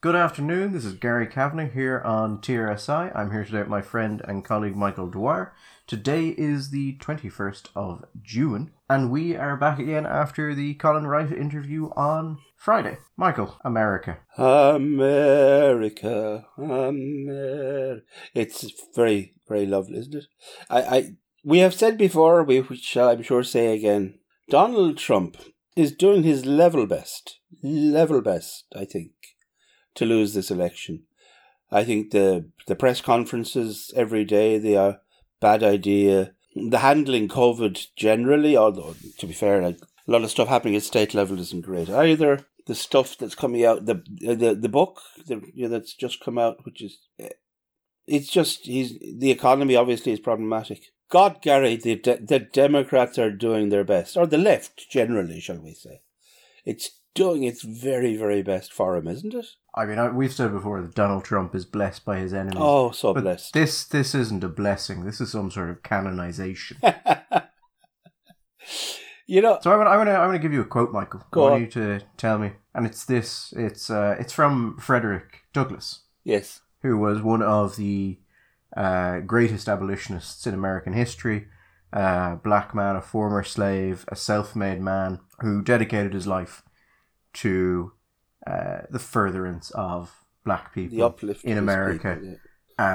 Good afternoon, this is Gary Kavanagh here on TRSI. I'm here today with my friend and colleague Michael Dwyer. Today is the 21st of June, and we are back again after the Colin Wright interview on Friday. Michael, America. America, America. It's very, very lovely, isn't it? We have said before, we shall I'm sure say again, Donald Trump is doing his level best, I think, to lose this election. I think the press conferences every day, they are bad idea. The handling COVID generally, although to be fair, like a lot of stuff happening at state level isn't great either. The stuff that's coming out, the book that's just come out, which is, it's just the economy obviously is problematic. God, Gary, the Democrats are doing their best, or the left generally, shall we say? It's doing its very, very best for him, isn't it? I mean, we've said before that Donald Trump is blessed by his enemies. Oh, so but blessed. This isn't a blessing. This is some sort of canonization. You know. So I want to give you a quote, Michael. Go on. I want you to tell me. And it's this. It's from Frederick Douglass. Yes. Who was one of the greatest abolitionists in American history. A black man, a former slave, a self-made man who dedicated his life to the furtherance of black people in America people, yeah.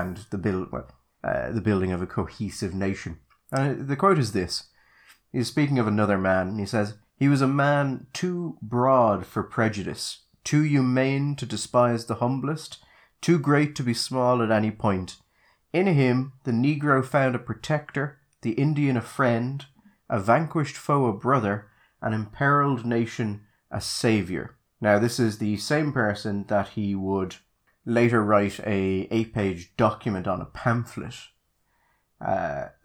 And the building of a cohesive nation. And the quote is this. He's speaking of another man, and he says, "He was a man too broad for prejudice, too humane to despise the humblest, too great to be small at any point. In him, the Negro found a protector, the Indian a friend, a vanquished foe a brother, an imperiled nation a saviour." Now, this is the same person that he would later write a 8-page document on, a pamphlet,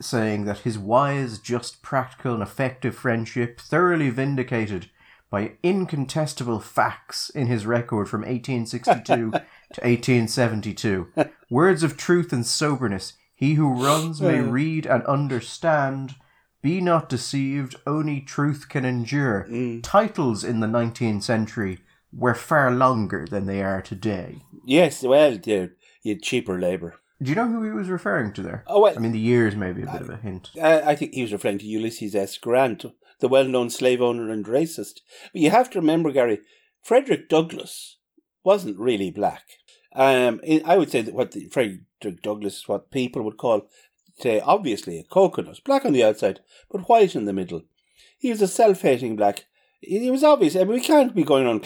saying that his wise, just, practical and effective friendship, thoroughly vindicated by incontestable facts in his record from 1862 to 1872. Words of truth and soberness. He who runs may read and understand. Be not deceived, only truth can endure. Titles in the 19th century were far longer than they are today. Yes, well, you cheaper labour. Do you know who he was referring to there? Oh, well, I mean, the years may be a bit of a hint. I think he was referring to Ulysses S. Grant, the well-known slave owner and racist. But you have to remember, Gary, Frederick Douglass wasn't really black. I would say that Frederick Douglass is what people would call, say, obviously a coconut, black on the outside, but white in the middle. He was a self-hating black. It was obvious. I mean, we can't be going on.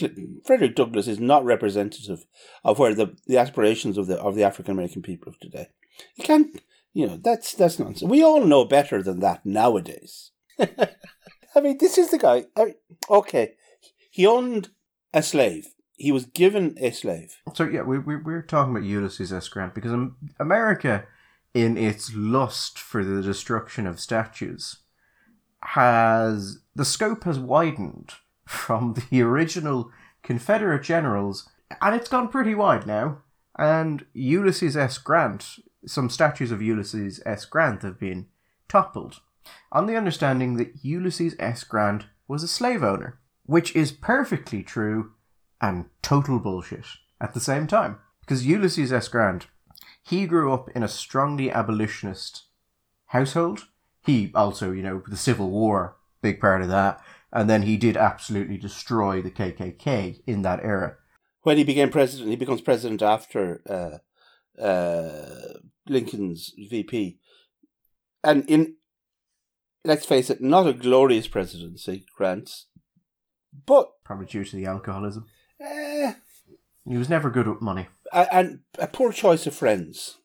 Frederick Douglass is not representative of where the aspirations of the African American people of today. You can't. You know, that's nonsense. We all know better than that nowadays. I mean, this is the guy. Okay, he owned a slave. He was given a slave. So yeah, we're talking about Ulysses S. Grant because America, in its lust for the destruction of statues, the scope has widened from the original Confederate generals, and it's gone pretty wide now. And Ulysses S. Grant, some statues of Ulysses S. Grant have been toppled, on the understanding that Ulysses S. Grant was a slave owner, which is perfectly true and total bullshit at the same time. Because Ulysses S. Grant, he grew up in a strongly abolitionist household. He also, the Civil War, big part of that. And then he did absolutely destroy the KKK in that era. When he became president, he becomes president after Lincoln's VP. And let's face it, not a glorious presidency, Grant's. But probably due to the alcoholism. He was never good with money. And a poor choice of friends.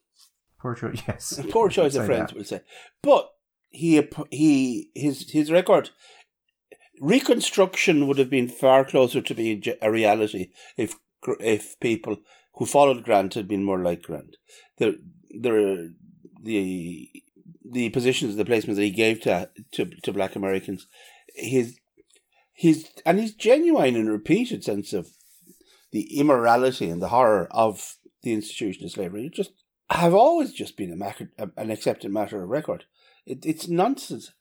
Poor choice, yes. A poor choice of friends, we'll say. But his record, Reconstruction would have been far closer to being a reality if people who followed Grant had been more like Grant. The positions, the placements that he gave to black Americans, his genuine and repeated sense of the immorality and the horror of the institution of slavery just have always just been an accepted matter of record. It's nonsense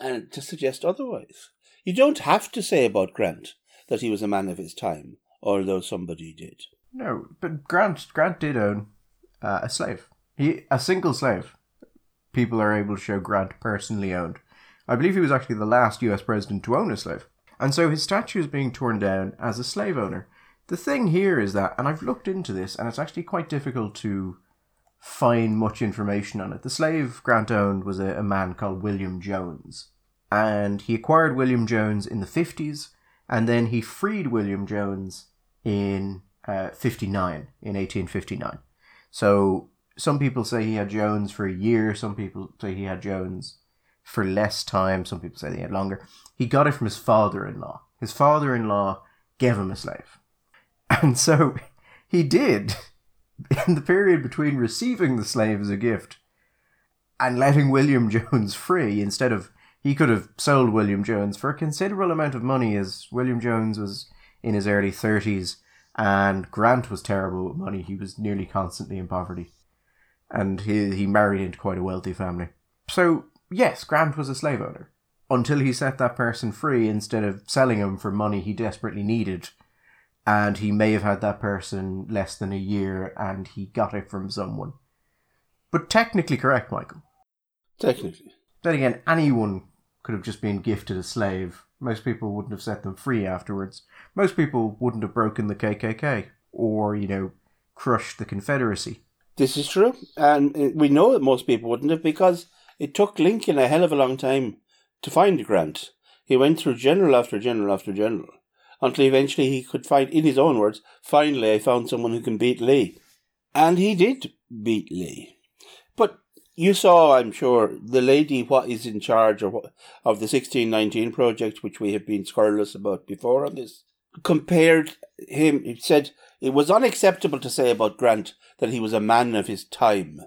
and to suggest otherwise. You don't have to say about Grant that he was a man of his time, although somebody did. No, but Grant did own a slave. A single slave. People are able to show Grant personally owned. I believe he was actually the last US president to own a slave. And so his statue is being torn down as a slave owner. The thing here is that, and I've looked into this, and it's actually quite difficult to find much information on it. The slave Grant owned was a man called William Jones. And he acquired William Jones in the 50s, and then he freed William Jones in 1859. So some people say he had Jones for a year, some people say he had Jones for less time, some people say they had longer. He got it from his father-in-law. His father-in-law gave him a slave. And so he did, in the period between receiving the slave as a gift and letting William Jones free, instead of, he could have sold William Jones for a considerable amount of money, as William Jones was in his early 30s and Grant was terrible with money. He was nearly constantly in poverty. And he married into quite a wealthy family. So, yes, Grant was a slave owner until he set that person free instead of selling him for money he desperately needed. And he may have had that person less than a year, and he got it from someone. But technically correct, Michael. Technically. Then again, anyone could have just been gifted a slave. Most people wouldn't have set them free afterwards. Most people wouldn't have broken the KKK or, crushed the Confederacy. This is true. And we know that most people wouldn't have, because it took Lincoln a hell of a long time to find Grant. He went through general after general after general, until eventually he could find, in his own words, finally I found someone who can beat Lee. And he did beat Lee. But you saw, I'm sure, the lady what is in charge of the 1619 Project, which we have been scurrilous about before on this, compared him, it said it was unacceptable to say about Grant that he was a man of his time.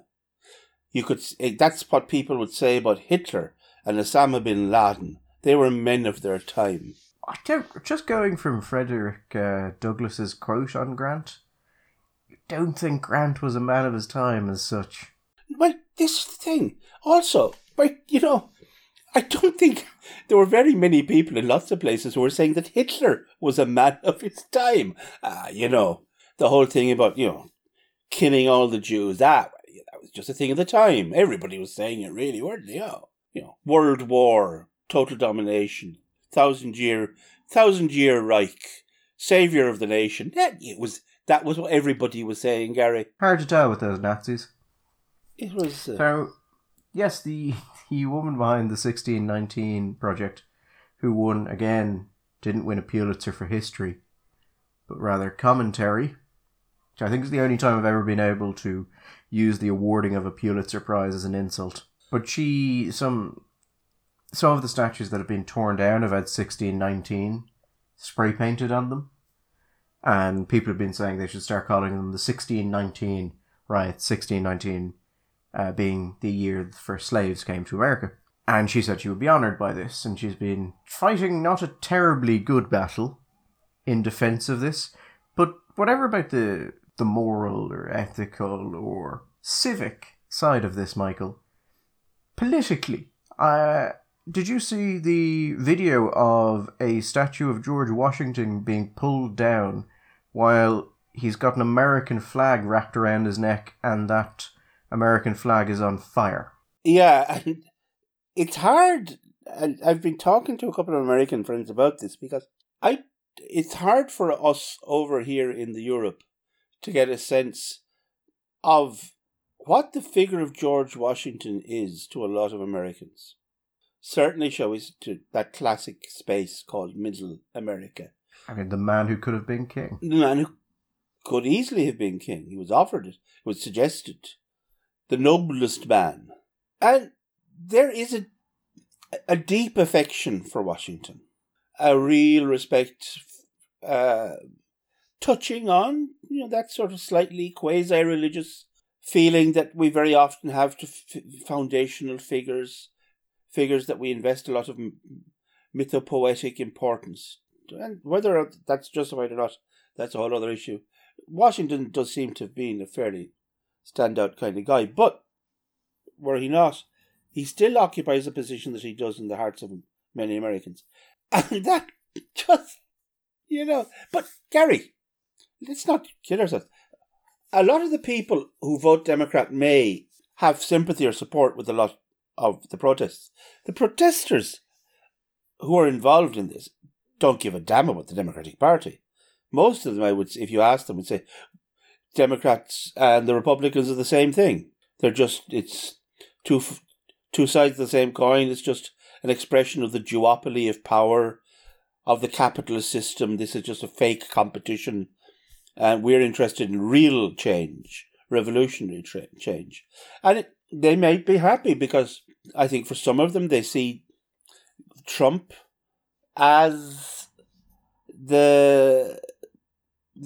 That's what people would say about Hitler and Osama bin Laden. They were men of their time. Just going from Frederick Douglass's quote on Grant, you don't think Grant was a man of his time as such. Well, this thing. Also, I don't think there were very many people in lots of places who were saying that Hitler was a man of his time. The whole thing about, killing all the Jews. That was just a thing of the time. Everybody was saying it, really, weren't they? World War, total domination. Thousand year Reich, saviour of the nation. That was what everybody was saying, Gary. Hard to tell with those Nazis. It was so. Yes, the woman behind the 1619 Project, who won again, didn't win a Pulitzer for history, but rather commentary, which I think is the only time I've ever been able to use the awarding of a Pulitzer Prize as an insult. But some of the statues that have been torn down have had 1619 spray painted on them. And people have been saying they should start calling them the 1619 riots, 1619 being the year the first slaves came to America. And she said she would be honoured by this. And she's been fighting not a terribly good battle in defence of this. But whatever about the moral or ethical or civic side of this, Michael, politically, did you see the video of a statue of George Washington being pulled down while he's got an American flag wrapped around his neck, and that American flag is on fire? Yeah, and it's hard. And I've been talking to a couple of American friends about this, because it's hard for us over here in the Europe to get a sense of what the figure of George Washington is to a lot of Americans. Certainly shows to that classic space called Middle America. I mean, the man who could have been king. The man who could easily have been king. He was offered it. It was suggested. The noblest man. And there is a deep affection for Washington. A real respect, touching on that sort of slightly quasi-religious feeling that we very often have to foundational figures that we invest a lot of mythopoetic importance. And whether that's justified or not, that's a whole other issue. Washington does seem to have been a fairly standout kind of guy, but were he not, he still occupies a position that he does in the hearts of many Americans. And that just, but Gary, let's not kid ourselves. A lot of the people who vote Democrat may have sympathy or support with a lot of the protests. The protesters who are involved in this don't give a damn about the Democratic Party. Most of them, I would, if you ask them, would say Democrats and the Republicans are the same thing. They're just, it's two sides of the same coin. It's just an expression of the duopoly of power of the capitalist system. This is just a fake competition. And we're interested in real change, revolutionary change. And they may be happy because I think for some of them, they see Trump as the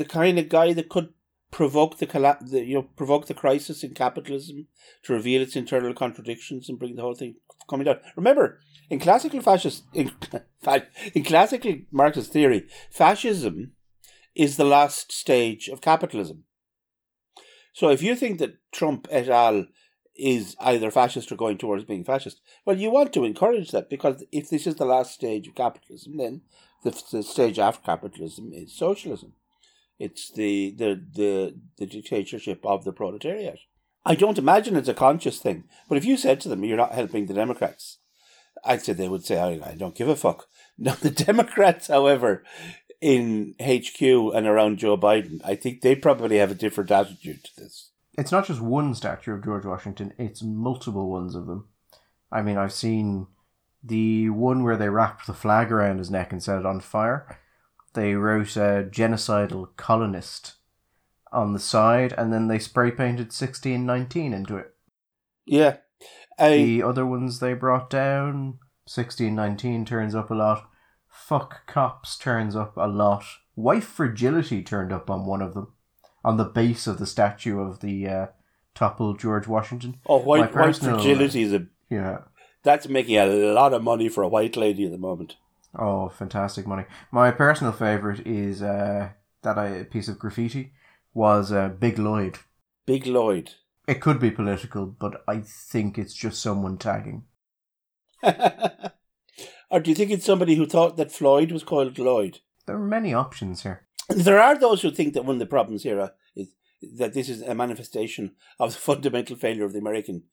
kind of guy that could provoke provoke the crisis in capitalism to reveal its internal contradictions and bring the whole thing coming down. Remember, in classical Marxist theory, fascism is the last stage of capitalism. So if you think that Trump et al. Is either fascist or going towards being fascist, well, you want to encourage that, because if this is the last stage of capitalism, then the stage after capitalism is socialism. It's the dictatorship of the proletariat. I don't imagine it's a conscious thing, but if you said to them, you're not helping the Democrats, I'd say they would say, I don't give a fuck. Now, the Democrats, however, in HQ and around Joe Biden, I think they probably have a different attitude to this. It's not just one statue of George Washington, it's multiple ones of them. I mean, I've seen the one where they wrapped the flag around his neck and set it on fire. They wrote a genocidal colonist on the side, and then they spray painted 1619 into it. Yeah. The other ones they brought down, 1619 turns up a lot. Fuck cops turns up a lot. Wife fragility turned up on one of them, on the base of the statue of the toppled George Washington. Oh, white fragility is that's making a lot of money for a white lady at the moment. Oh, fantastic money. My personal favourite is that piece of graffiti was Big Lloyd. Big Lloyd. It could be political, but I think it's just someone tagging. Or do you think it's somebody who thought that Floyd was called Lloyd? There are many options here. There are those who think that one of the problems here is that this is a manifestation of the fundamental failure of the American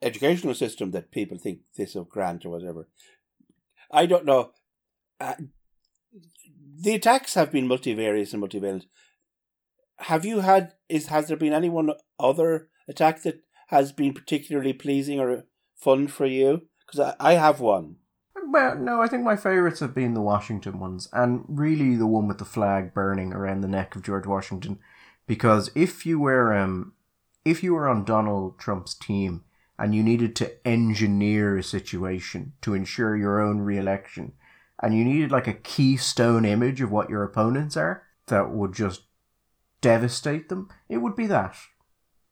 educational system, that people think this of Grant or whatever. I don't know. The attacks have been multivarious and multivalent. Has there been any one other attack that has been particularly pleasing or fun for you? Because I have one. Well, no, I think my favourites have been the Washington ones, and really the one with the flag burning around the neck of George Washington. Because if you were on Donald Trump's team and you needed to engineer a situation to ensure your own re-election, and you needed like a keystone image of what your opponents are that would just devastate them, it would be that.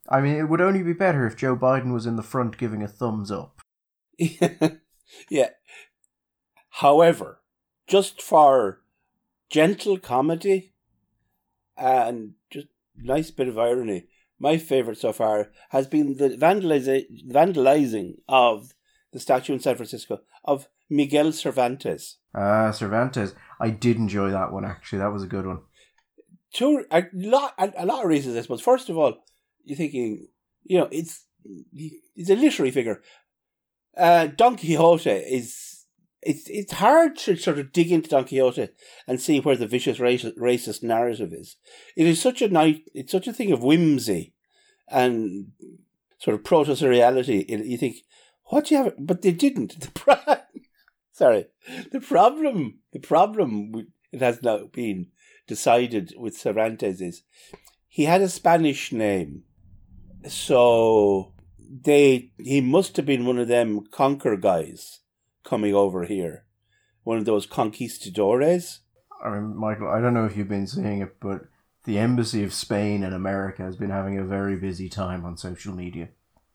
I mean, it would only be better if Joe Biden was in the front giving a thumbs up. Yeah. However, just for gentle comedy and just nice bit of irony, my favourite so far has been the vandalising of the statue in San Francisco of Miguel Cervantes. Cervantes. I did enjoy that one, actually. That was a good one. A lot of reasons, I suppose. First of all, you're thinking, it's a literary figure. Don Quixote is... It's hard to sort of dig into Don Quixote and see where the vicious racist narrative is. It is it's such a thing of whimsy and sort of proto-surreality. You think, what do you have? But they didn't. The problem it has now been decided with Cervantes is he had a Spanish name, so he must have been one of them conquer guys coming over here, one of those conquistadores. I mean, Michael, I don't know if you've been seeing it, but the Embassy of Spain in America has been having a very busy time on social media.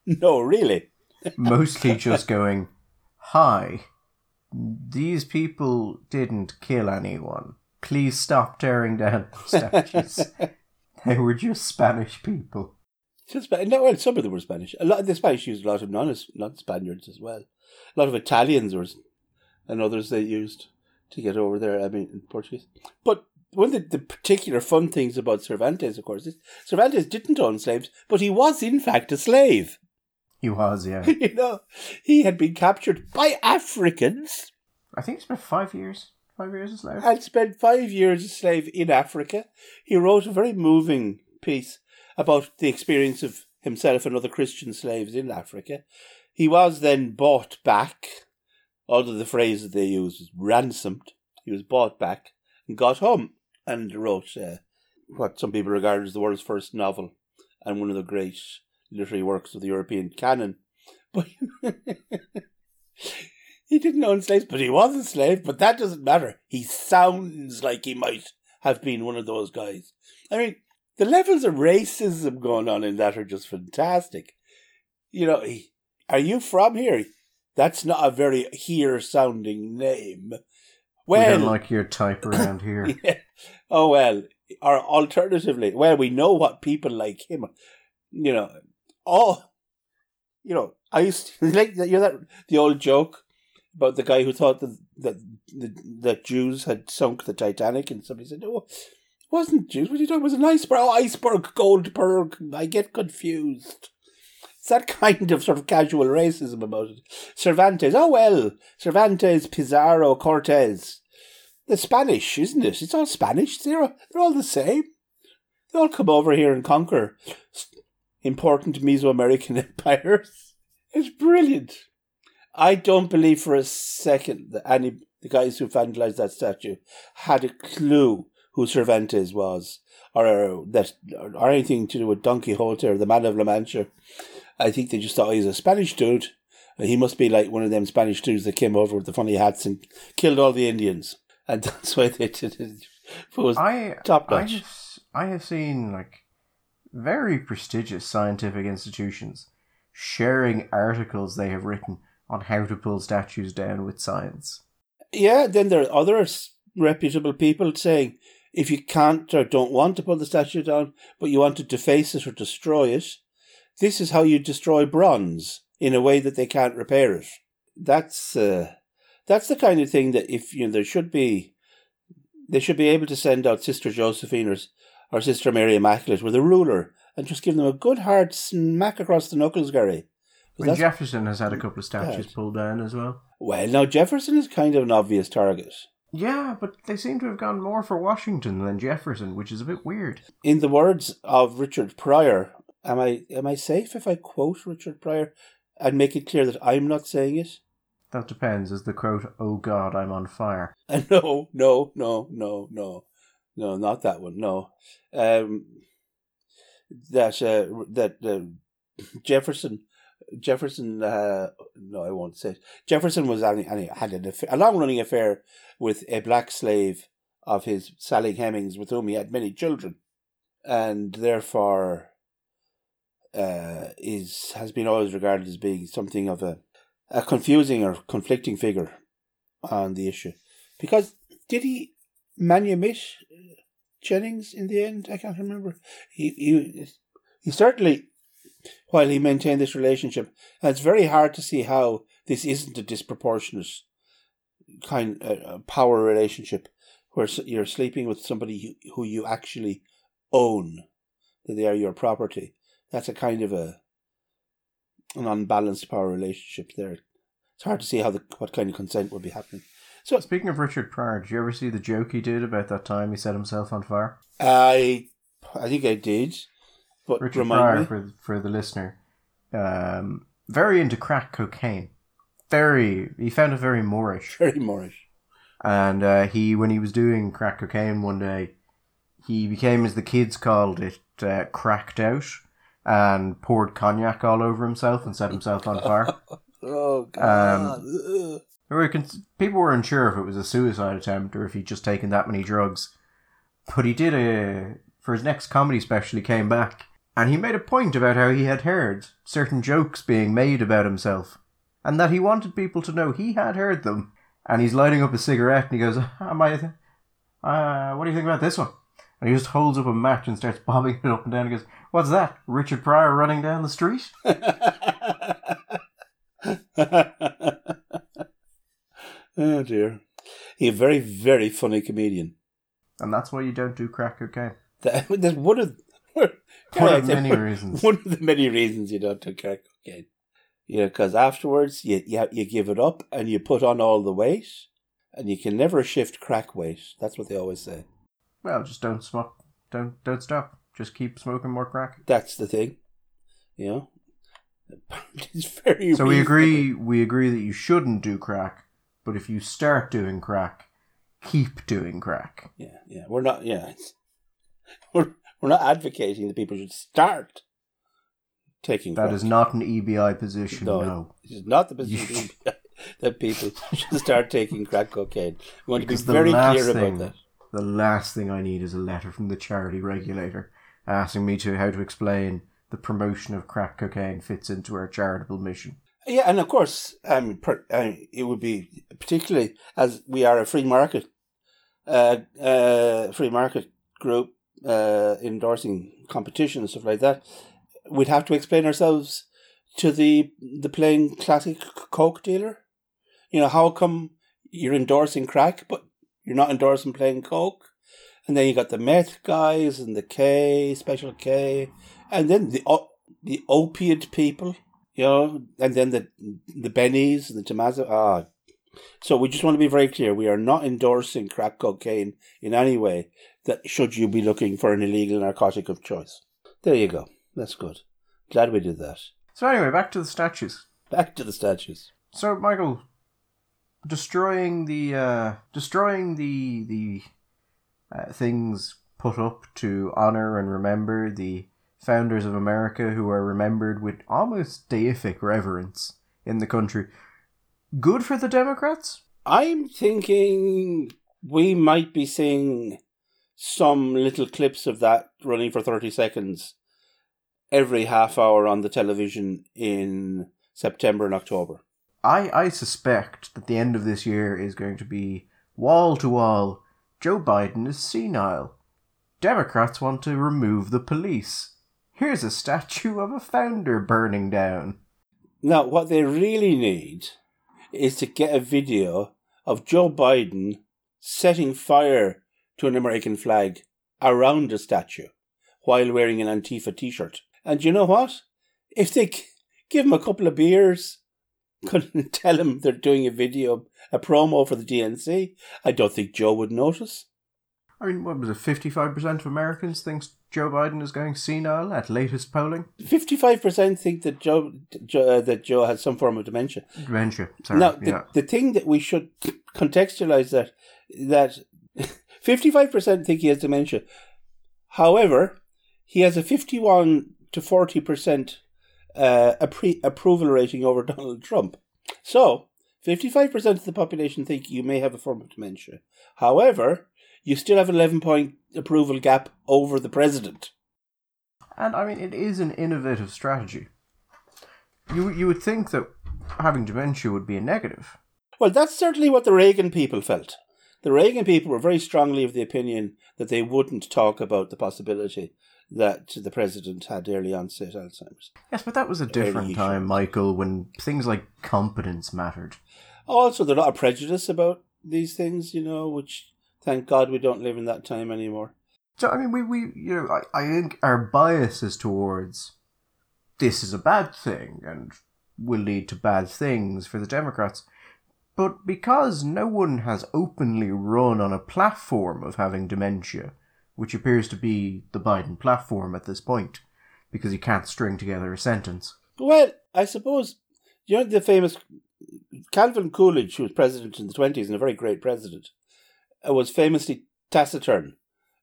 No, really? Mostly just going, hi, these people didn't kill anyone. Please stop tearing down statues. They were just Spanish people. Well, some of them were Spanish. The Spanish used a lot of non-Spaniards as well. A lot of Italians and others they used to get over there, I mean, in Portuguese. But one of the particular fun things about Cervantes, of course, is Cervantes didn't own slaves, but he was, in fact, a slave. He was, yeah. You know, he had been captured by Africans. I think he spent 5 years. 5 years a slave. And spent 5 years a slave in Africa. He wrote a very moving piece about the experience of himself and other Christian slaves in Africa. He was then bought back, although the phrase that they used is ransomed. He was bought back and got home and wrote what some people regard as the world's first novel and one of the great literary works of the European canon. But he didn't own slaves, but he was a slave, but that doesn't matter. He sounds like he might have been one of those guys. I mean, the levels of racism going on in that are just fantastic. You know, are you from here? That's not a very here-sounding name. Well, we don't like your type around here. Yeah. Oh, well. Or alternatively, well, we know what people like him. You know, oh, you know, I used to, like, you know, that the old joke about the guy who thought that Jews had sunk the Titanic, and somebody said, "Oh, it wasn't Jews. What are you doing? It was an iceberg. Oh, iceberg, Goldberg. I get confused." It's that kind of sort of casual racism about it. Cervantes, oh well, Cervantes, Pizarro, Cortez. The Spanish, isn't it? It's all Spanish. They're all the same. They all come over here and conquer important Mesoamerican empires. It's brilliant. I don't believe for a second that the guys who vandalized that statue had a clue who Cervantes was, or anything to do with Don Quixote or the Man of La Mancha. I think they just thought he was a Spanish dude. He must be like one of them Spanish dudes that came over with the funny hats and killed all the Indians. And that's why they did it. It was top notch. I have seen like very prestigious scientific institutions sharing articles they have written on how to pull statues down with science. Yeah, then there are other reputable people saying, if you can't or don't want to pull the statue down, but you want to deface it or destroy it, this is how you destroy bronze in a way that they can't repair it. That's the kind of thing that if you know, they should be able to send out Sister Josephine or Sister Mary Immaculate with a ruler and just give them a good hard smack across the knuckles, Gary. And Jefferson has had a couple of statues pulled down as well. Well, now Jefferson is kind of an obvious target. Yeah, but they seem to have gone more for Washington than Jefferson, which is a bit weird. In the words of Richard Pryor. Am I safe if I quote Richard Pryor and make it clear that I'm not saying it? That depends. Is the quote, "Oh God, I'm on fire"? No, not that one. No, Jefferson. No, I won't say it. Jefferson was had a long-running affair with a black slave of his, Sally Hemings, with whom he had many children, and therefore has been always regarded as being something of a confusing or conflicting figure on the issue. Because did he manumit Jennings in the end? I can't remember. He certainly, while he maintained this relationship, and it's very hard to see how this isn't a disproportionate kind of power relationship where you're sleeping with somebody who you actually own, that they are your property. That's a kind of an unbalanced power relationship there. It's hard to see what kind of consent would be happening. So, speaking of Richard Pryor, did you ever see the joke he did about that time he set himself on fire? I think I did. But Richard Pryor, for the listener, very into crack cocaine. He found it very Moorish. Very Moorish. And when he was doing crack cocaine one day, he became, as the kids called it, cracked out. And poured cognac all over himself and set himself on fire. Oh, God. People were unsure if it was a suicide attempt or if he'd just taken that many drugs. But he did for his next comedy special, he came back. And he made a point about how he had heard certain jokes being made about himself. And that he wanted people to know he had heard them. And he's lighting up a cigarette and he goes, what do you think about this one? And he just holds up a match and starts bobbing it up and down and goes, "What's that? Richard Pryor running down the street?" Oh dear. He's a very, very funny comedian. And that's why you don't do crack cocaine. There's one of many reasons. One of the many reasons you don't do crack cocaine. Yeah, because afterwards you give it up and you put on all the weight, and you can never shift crack weight. That's what they always say. Well, just don't smoke. Don't stop. Just keep smoking more crack. That's the thing. You know, it's very. So reasonable. We agree that you shouldn't do crack, but if you start doing crack, keep doing crack. Yeah. We're not. Yeah, we're not advocating that people should start. That is not an EBI position, no. It is not the position that people should start taking crack cocaine. We want to be very clear about that. The last thing I need is a letter from the charity regulator asking me how to explain the promotion of crack cocaine fits into our charitable mission. Yeah, and of course, it would be, particularly as we are a free market group endorsing competition and stuff like that, we'd have to explain ourselves to the plain classic Coke dealer. You know, how come you're endorsing crack, but you're not endorsing plain Coke? And then you got the meth guys and the K, Special K, and then the opiate people, you know, and then the bennies and the Tomazzo. So we just want to be very clear. We are not endorsing crack cocaine in any way that should you be looking for an illegal narcotic of choice. There you go. That's good. Glad we did that. So anyway, back to the statues. So, Michael, destroying the things put up to honour and remember the founders of America, who are remembered with almost deific reverence in the country. Good for the Democrats? I'm thinking we might be seeing some little clips of that running for 30 seconds every half hour on the television in September and October. I suspect that the end of this year is going to be wall-to-wall, Joe Biden is senile. Democrats want to remove the police. Here's a statue of a founder burning down. Now, what they really need is to get a video of Joe Biden setting fire to an American flag around a statue while wearing an Antifa t-shirt. And you know what? If they give him a couple of beers, couldn't tell him they're doing a video, a promo for the DNC, I don't think Joe would notice. I mean, what was it, 55% of Americans think Joe Biden is going senile at latest polling? 55% think that Joe has some form of dementia. Now, the thing that we should contextualise that 55% think he has dementia. However, he has a 51% to 40% approval rating over Donald Trump. So, 55% of the population think you may have a form of dementia. However, you still have an 11-point approval gap over the president. And, I mean, it is an innovative strategy. You would think that having dementia would be a negative. Well, that's certainly what the Reagan people felt. The Reagan people were very strongly of the opinion that they wouldn't talk about the possibility that the president had early onset Alzheimer's. Yes, but that was a different time, Michael, when things like competence mattered. Also, there's a lot of prejudice about these things, you know, which, thank God, we don't live in that time anymore. So, I mean, I think our bias is towards this is a bad thing and will lead to bad things for the Democrats. But because no one has openly run on a platform of having dementia, which appears to be the Biden platform at this point, because he can't string together a sentence. Well, I suppose, you know, the famous Calvin Coolidge, who was president in the 1920s and a very great president, was famously taciturn.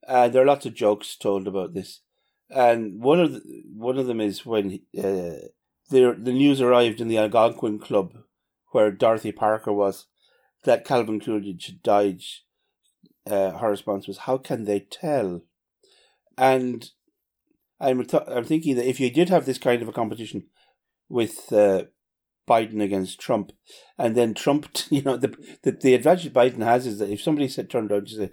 There are lots of jokes told about this. And one of them is when the news arrived in the Algonquin Club, where Dorothy Parker was, that Calvin Coolidge had died. Her response was, "How can they tell?" And I'm thinking that if you did have this kind of a competition with Biden against Trump, and then Trump, you know, the advantage Biden has is that if somebody turned out to say,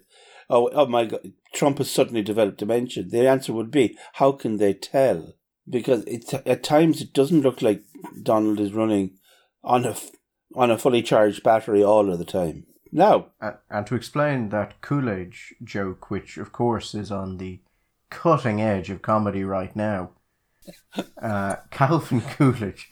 "Oh my God, Trump has suddenly developed dementia," the answer would be, "How can they tell?" Because at times it doesn't look like Donald is running on a fully charged battery all of the time. No. And to explain that Coolidge joke, which of course is on the cutting edge of comedy right now, Calvin Coolidge,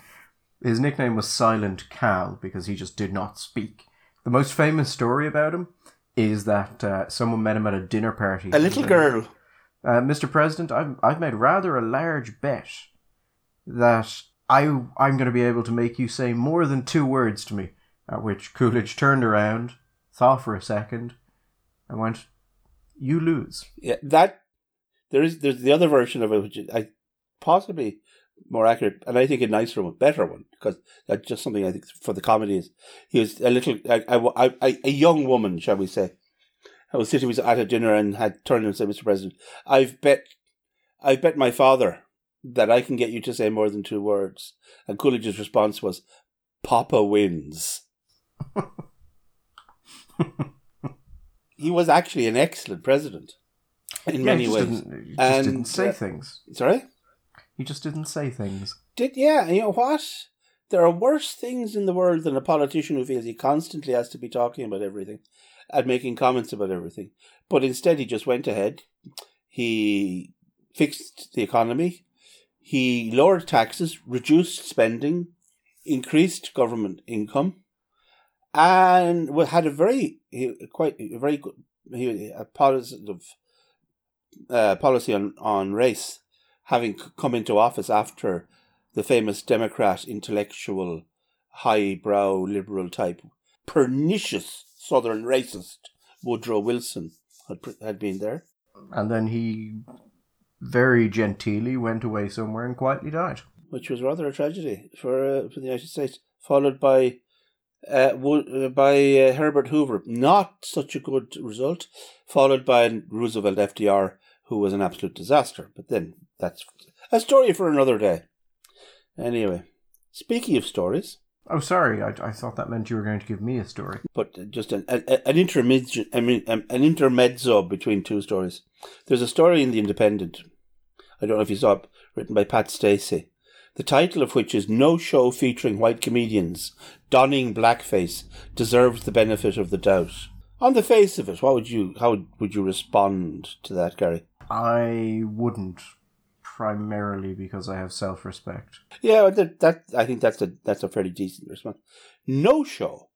his nickname was Silent Cal because he just did not speak. The most famous story about him is that someone met him at a dinner party. A little girl. Mr. President, I've made rather a large bet that I'm going to be able to make you say more than two words to me. At which Coolidge turned around, thought for a second, and went, "You lose." Yeah, there's the other version of it, which is possibly more accurate, and I think a nicer one, better one, because that's just something I think for the comedy is. He was a little, a young woman, shall we say, I was sitting at a dinner and had turned and said, "Mr. President, I've bet my father that I can get you to say more than two words." And Coolidge's response was, "Papa wins." He was actually an excellent president in many ways. He just didn't say things. Sorry? He just didn't say things. You know what? There are worse things in the world than a politician who feels he constantly has to be talking about everything and making comments about everything. But instead he just went ahead. He fixed the economy. He lowered taxes, reduced spending, increased government income. And had a very positive policy on race, having come into office after the famous Democrat, intellectual, highbrow, liberal type, pernicious southern racist Woodrow Wilson had been there. And then he very genteelly went away somewhere and quietly died. Which was rather a tragedy for the United States, followed by Herbert Hoover. Not such a good result, followed by Roosevelt FDR, who was an absolute disaster. But then that's a story for another day. Anyway, speaking of stories... Oh, sorry, I thought that meant you were going to give me a story. But just an intermezzo between two stories. There's a story in The Independent, I don't know if you saw it, written by Pat Stacey, the title of which is "No Show Featuring White Comedians Donning Blackface Deserves the Benefit of the Doubt." On the face of it, how would you respond to that, Gary? I wouldn't, primarily because I have self-respect. Yeah, I think that's a fairly decent response. No show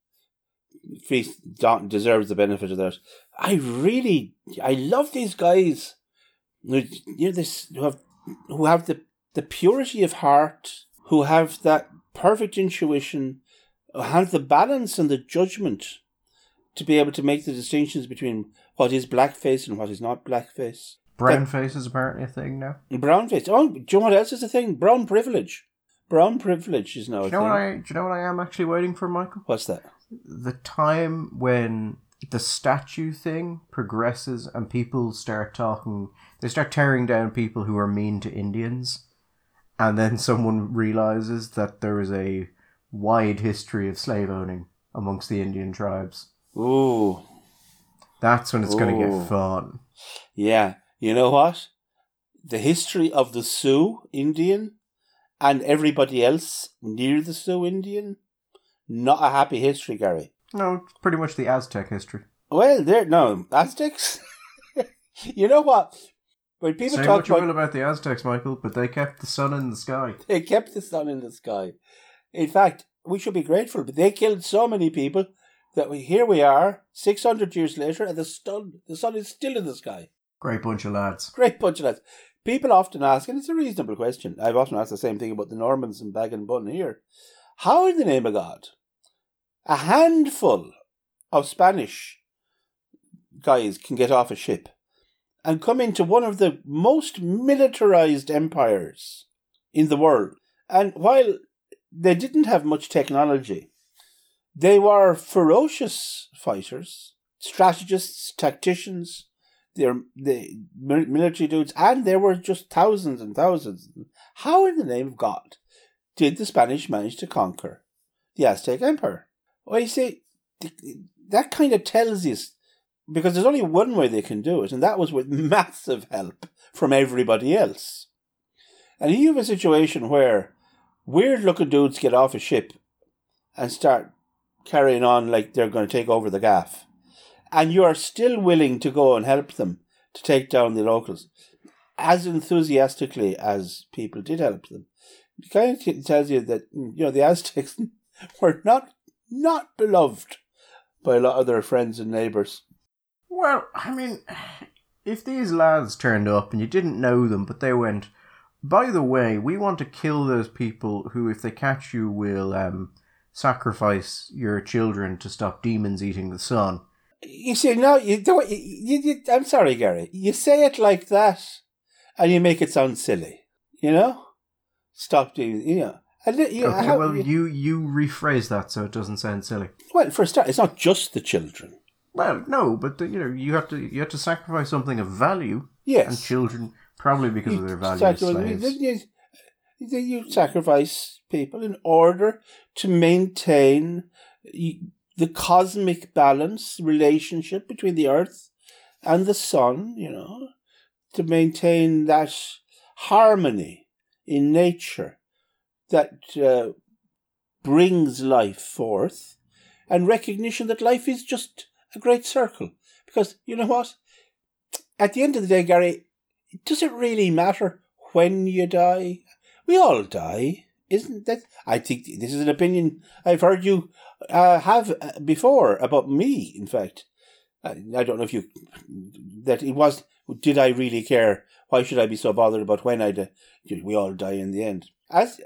deserves the benefit of that. I love these guys. Who have the purity of heart, who have that perfect intuition, who have the balance and the judgment to be able to make the distinctions between what is blackface and what is not blackface. Brownface is apparently a thing now. Brownface. Oh, do you know what else is a thing? Brown privilege. Brown privilege is now a thing. Do you know what I am actually waiting for, Michael? What's that? The time when the statue thing progresses and people start talking... They start tearing down people who are mean to Indians. And then someone realizes that there is a wide history of slave owning amongst the Indian tribes. Ooh. That's when it's going to get fun. Yeah. You know what? The history of the Sioux Indian and everybody else near the Sioux Indian? Not a happy history, Gary. No, it's pretty much the Aztec history. Well, Aztecs? You know what? When people say talk about the Aztecs, Michael, but they kept the sun in the sky. They kept the sun in the sky. In fact, we should be grateful, but they killed so many people that here we are, 600 years later, and the sun is still in the sky. Great bunch of lads. People often ask, and it's a reasonable question, I've often asked the same thing about the Normans and Bag and Bun here. How in the name of God, a handful of Spanish guys can get off a ship and come into one of the most militarized empires in the world. And while they didn't have much technology, they were ferocious fighters, strategists, tacticians, the military dudes, and there were just thousands and thousands. How in the name of God did the Spanish manage to conquer the Aztec Empire? Well, you see, that kind of tells you, because there's only one way they can do it, and that was with massive help from everybody else. And you have a situation where weird-looking dudes get off a ship and start carrying on like they're going to take over the gaff. And you are still willing to go and help them to take down the locals as enthusiastically as people did help them. It kind of tells you that, you know, the Aztecs were not beloved by a lot of their friends and neighbours. Well, I mean, if these lads turned up and you didn't know them, but they went, by the way, we want to kill those people who, if they catch you, will sacrifice your children to stop demons eating the sun. You see, no, you don't. You, I'm sorry, Gary. You say it like that, and you make it sound silly. You know, stop demons. You know. Okay, well, you rephrase that so it doesn't sound silly. Well, for a start, it's not just the children. Well, no, but you know, you have to sacrifice something of value. Yes, and children probably because of their value as slaves. You sacrifice people in order to maintain the cosmic balance relationship between the Earth and the Sun. You know, to maintain that harmony in nature that brings life forth, and recognition that life is just a great circle. Because, you know what? At the end of the day, Gary, does it really matter when you die? We all die, isn't that? I think this is an opinion I've heard you have before about me, in fact. I don't know if you... That it was, did I really care? Why should I be so bothered about when I die? We all die in the end. As...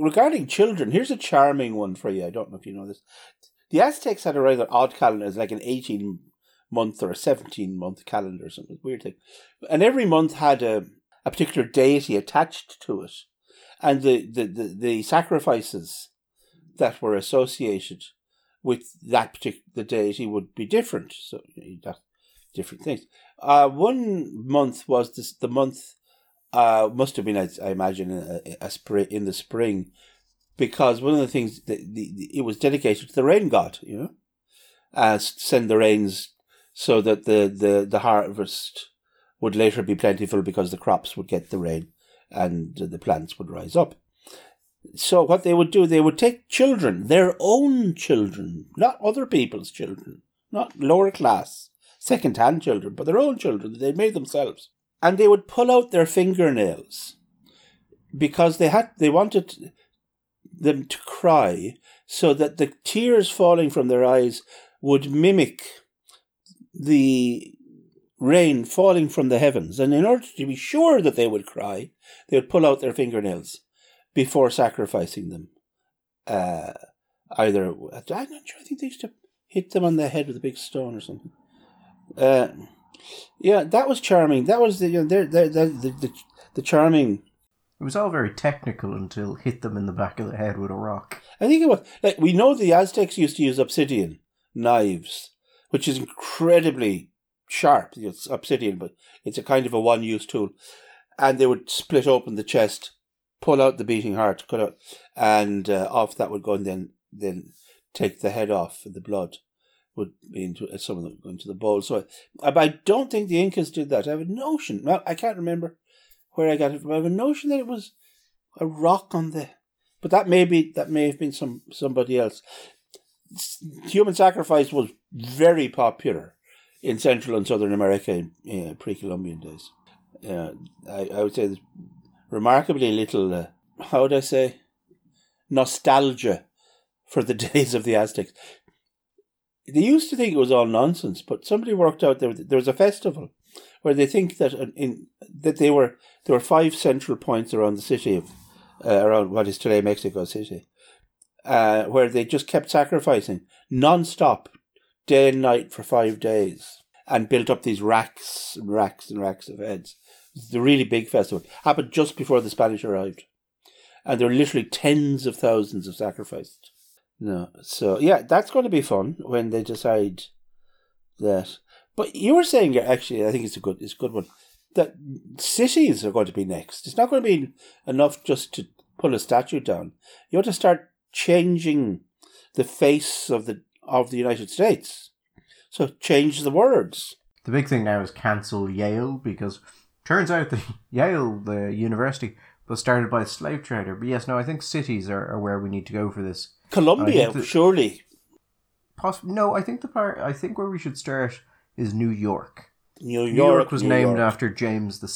Regarding children, here's a charming one for you. I don't know if you know this. The Aztecs had a rather odd calendar. It's like an 18-month or a 17-month calendar or something. Weird thing. And every month had a particular deity attached to it. And the sacrifices that were associated with that the deity would be different. So different things. One month was the month... must have been, I imagine, in the spring, because one of the things it was dedicated to the rain god, you know, send the rains so that the harvest would later be plentiful because the crops would get the rain and the plants would rise up. So what they would do, they would take children, their own children, not other people's children, not lower class, second-hand children, but their own children that they made themselves. And they would pull out their fingernails because they wanted them to cry so that the tears falling from their eyes would mimic the rain falling from the heavens. And in order to be sure that they would cry, they would pull out their fingernails before sacrificing them. I'm not sure, I think they used to hit them on the head with a big stone or something. Yeah, that was charming. That was the charming. It was all very technical until hit them in the back of the head with a rock. I think it was like we know the Aztecs used to use obsidian knives, which is incredibly sharp. It's obsidian, but it's a kind of a one-use tool. And they would split open the chest, pull out the beating heart, cut out, and off that would go, and then take the head off and the blood would be into some of them go into the bowl. So I don't think the Incas did that. I have a notion. Well, I can't remember where I got it from. I have a notion that it was a rock on the... But that may have been somebody else. Human sacrifice was very popular in Central and Southern America in pre-Columbian days. I would say there's remarkably little, nostalgia for the days of the Aztecs. They used to think it was all nonsense, but somebody worked out there was a festival where they think that there were five central points around the city of around what is today Mexico City, where they just kept sacrificing non-stop, day and night for 5 days, and built up these racks and racks and racks of heads. The really big festival happened just before the Spanish arrived, and there were literally tens of thousands of sacrificed. No, so yeah, that's going to be fun when they decide that. But you were saying, actually, I think it's a good one, that cities are going to be next. It's not going to be enough just to pull a statue down. You have to start changing the face of the United States. So change the words. The big thing now is cancel Yale, because turns out that Yale, the university, was started by a slave trader. But yes, no, I think cities are where we need to go for this. Surely No, I think the part, I think where we should start is New York. New York was named after James II.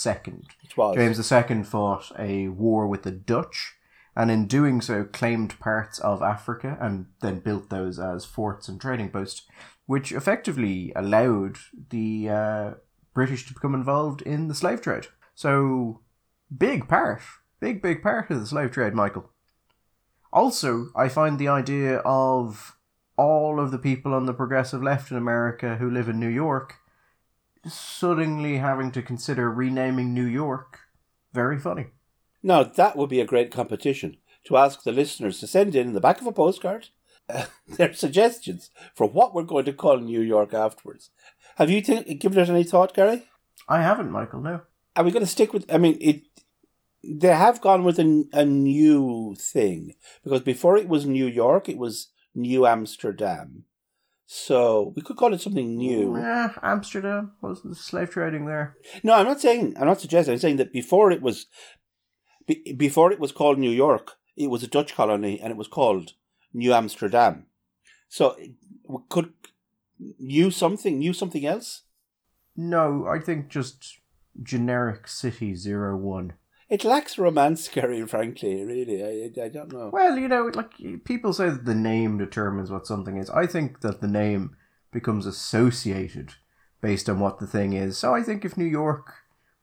It was. James II fought a war with the Dutch, and in doing so claimed parts of Africa and then built those as forts and trading posts, which effectively allowed the British to become involved in the slave trade. So, big part of the slave trade, Michael. Also, I find the idea of all of the people on the progressive left in America who live in New York suddenly having to consider renaming New York very funny. Now, that would be a great competition to ask the listeners to send in the back of a postcard their suggestions for what we're going to call New York afterwards. Have you given it any thought, Gary? I haven't, Michael, no. Are we going to stick with... I mean, they have gone with a new thing, because before it was New York, it was New Amsterdam. So we could call it something new. Yeah, Amsterdam. Was the slave trading there? No, I'm not suggesting. I'm saying that before it was called New York, it was a Dutch colony and it was called New Amsterdam. So we could new something else? No, I think just generic city 01. It lacks romance, Gary, frankly, really. I don't know. Well, you know, like people say that the name determines what something is. I think that the name becomes associated based on what the thing is. So I think if New York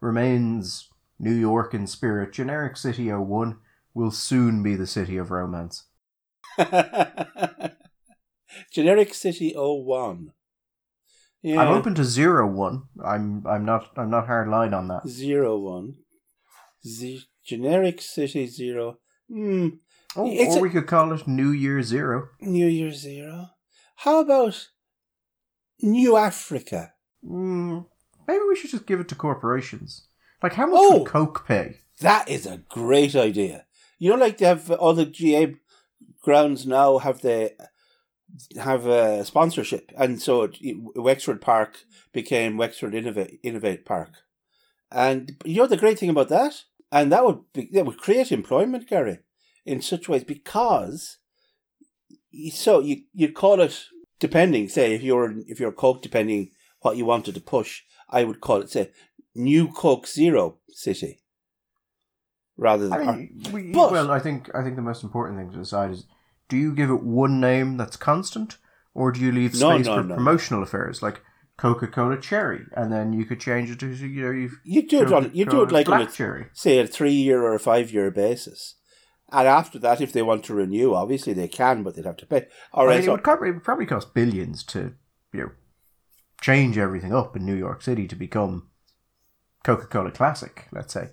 remains New York in spirit, generic City 01 will soon be the city of romance. Generic City 01. Yeah. I'm open to 01. I'm not hard line on that. 01. The generic city 0. Or we could call it New Year 0. New Year 0. How about New Africa? Maybe we should just give it to corporations. Like, how much would Coke pay? That is a great idea. You know, like they have all the GA grounds now have a sponsorship, and so Wexford Park became Wexford Innovate Park. And you know the great thing about that? And that would create employment, Gary, in such ways, because you'd call it, depending, say if you're Coke, depending what you wanted to push, I would call it, say, New Coke 0 City. Rather than I think the most important thing to decide is, do you give it one name that's constant, or do you leave space for promotional affairs? Like Coca-Cola Cherry, and then you could change it to, you know, you do it like on a 3-year or a 5-year basis, and after that, if they want to renew, obviously they can, but they'd have to pay. All right, it would probably cost billions to, you know, change everything up in New York City to become Coca-Cola Classic, let's say.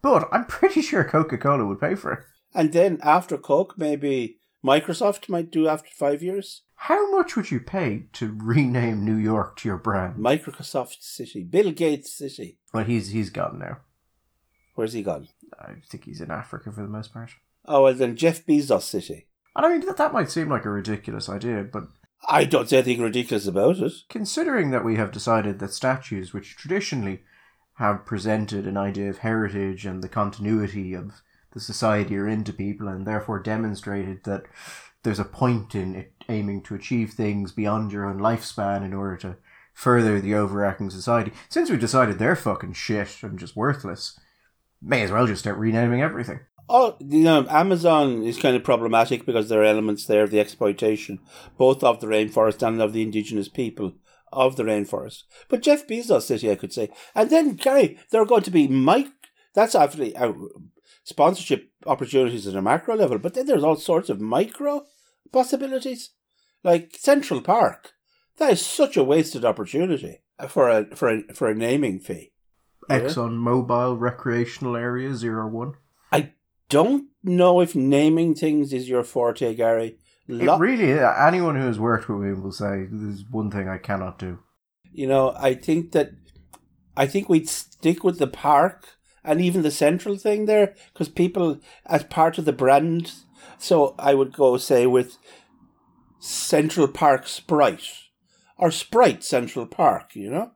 But I'm pretty sure Coca-Cola would pay for it. And then after Coke, maybe Microsoft might do after 5 years. How much would you pay to rename New York to your brand? Microsoft City. Bill Gates City. Well, he's gone now. Where's he gone? I think he's in Africa for the most part. Oh, well then Jeff Bezos City. And I mean, that might seem like a ridiculous idea, but... I don't say anything ridiculous about it. Considering that we have decided that statues, which traditionally have presented an idea of heritage and the continuity of the society you're into people, and therefore demonstrated that there's a point in it aiming to achieve things beyond your own lifespan in order to further the overarching society. Since we decided they're fucking shit and just worthless, may as well just start renaming everything. Oh, you know, Amazon is kind of problematic because there are elements there of the exploitation, both of the rainforest and of the indigenous people of the rainforest. But Jeff Bezos City, I could say. And then, Gary, there are going to be that's actually sponsorship opportunities at a macro level, but then there's all sorts of micro possibilities. Like Central Park, that is such a wasted opportunity for a naming fee. ExxonMobil Recreational Area 01. I don't know if naming things is your forte, Gary. It really is. Anyone who has worked with me will say there's one thing I cannot do. You know, I think we'd stick with the park and even the central thing there, because people, as part of the brand. So I would go, say, with Central Park Sprite, or Sprite Central Park, you know?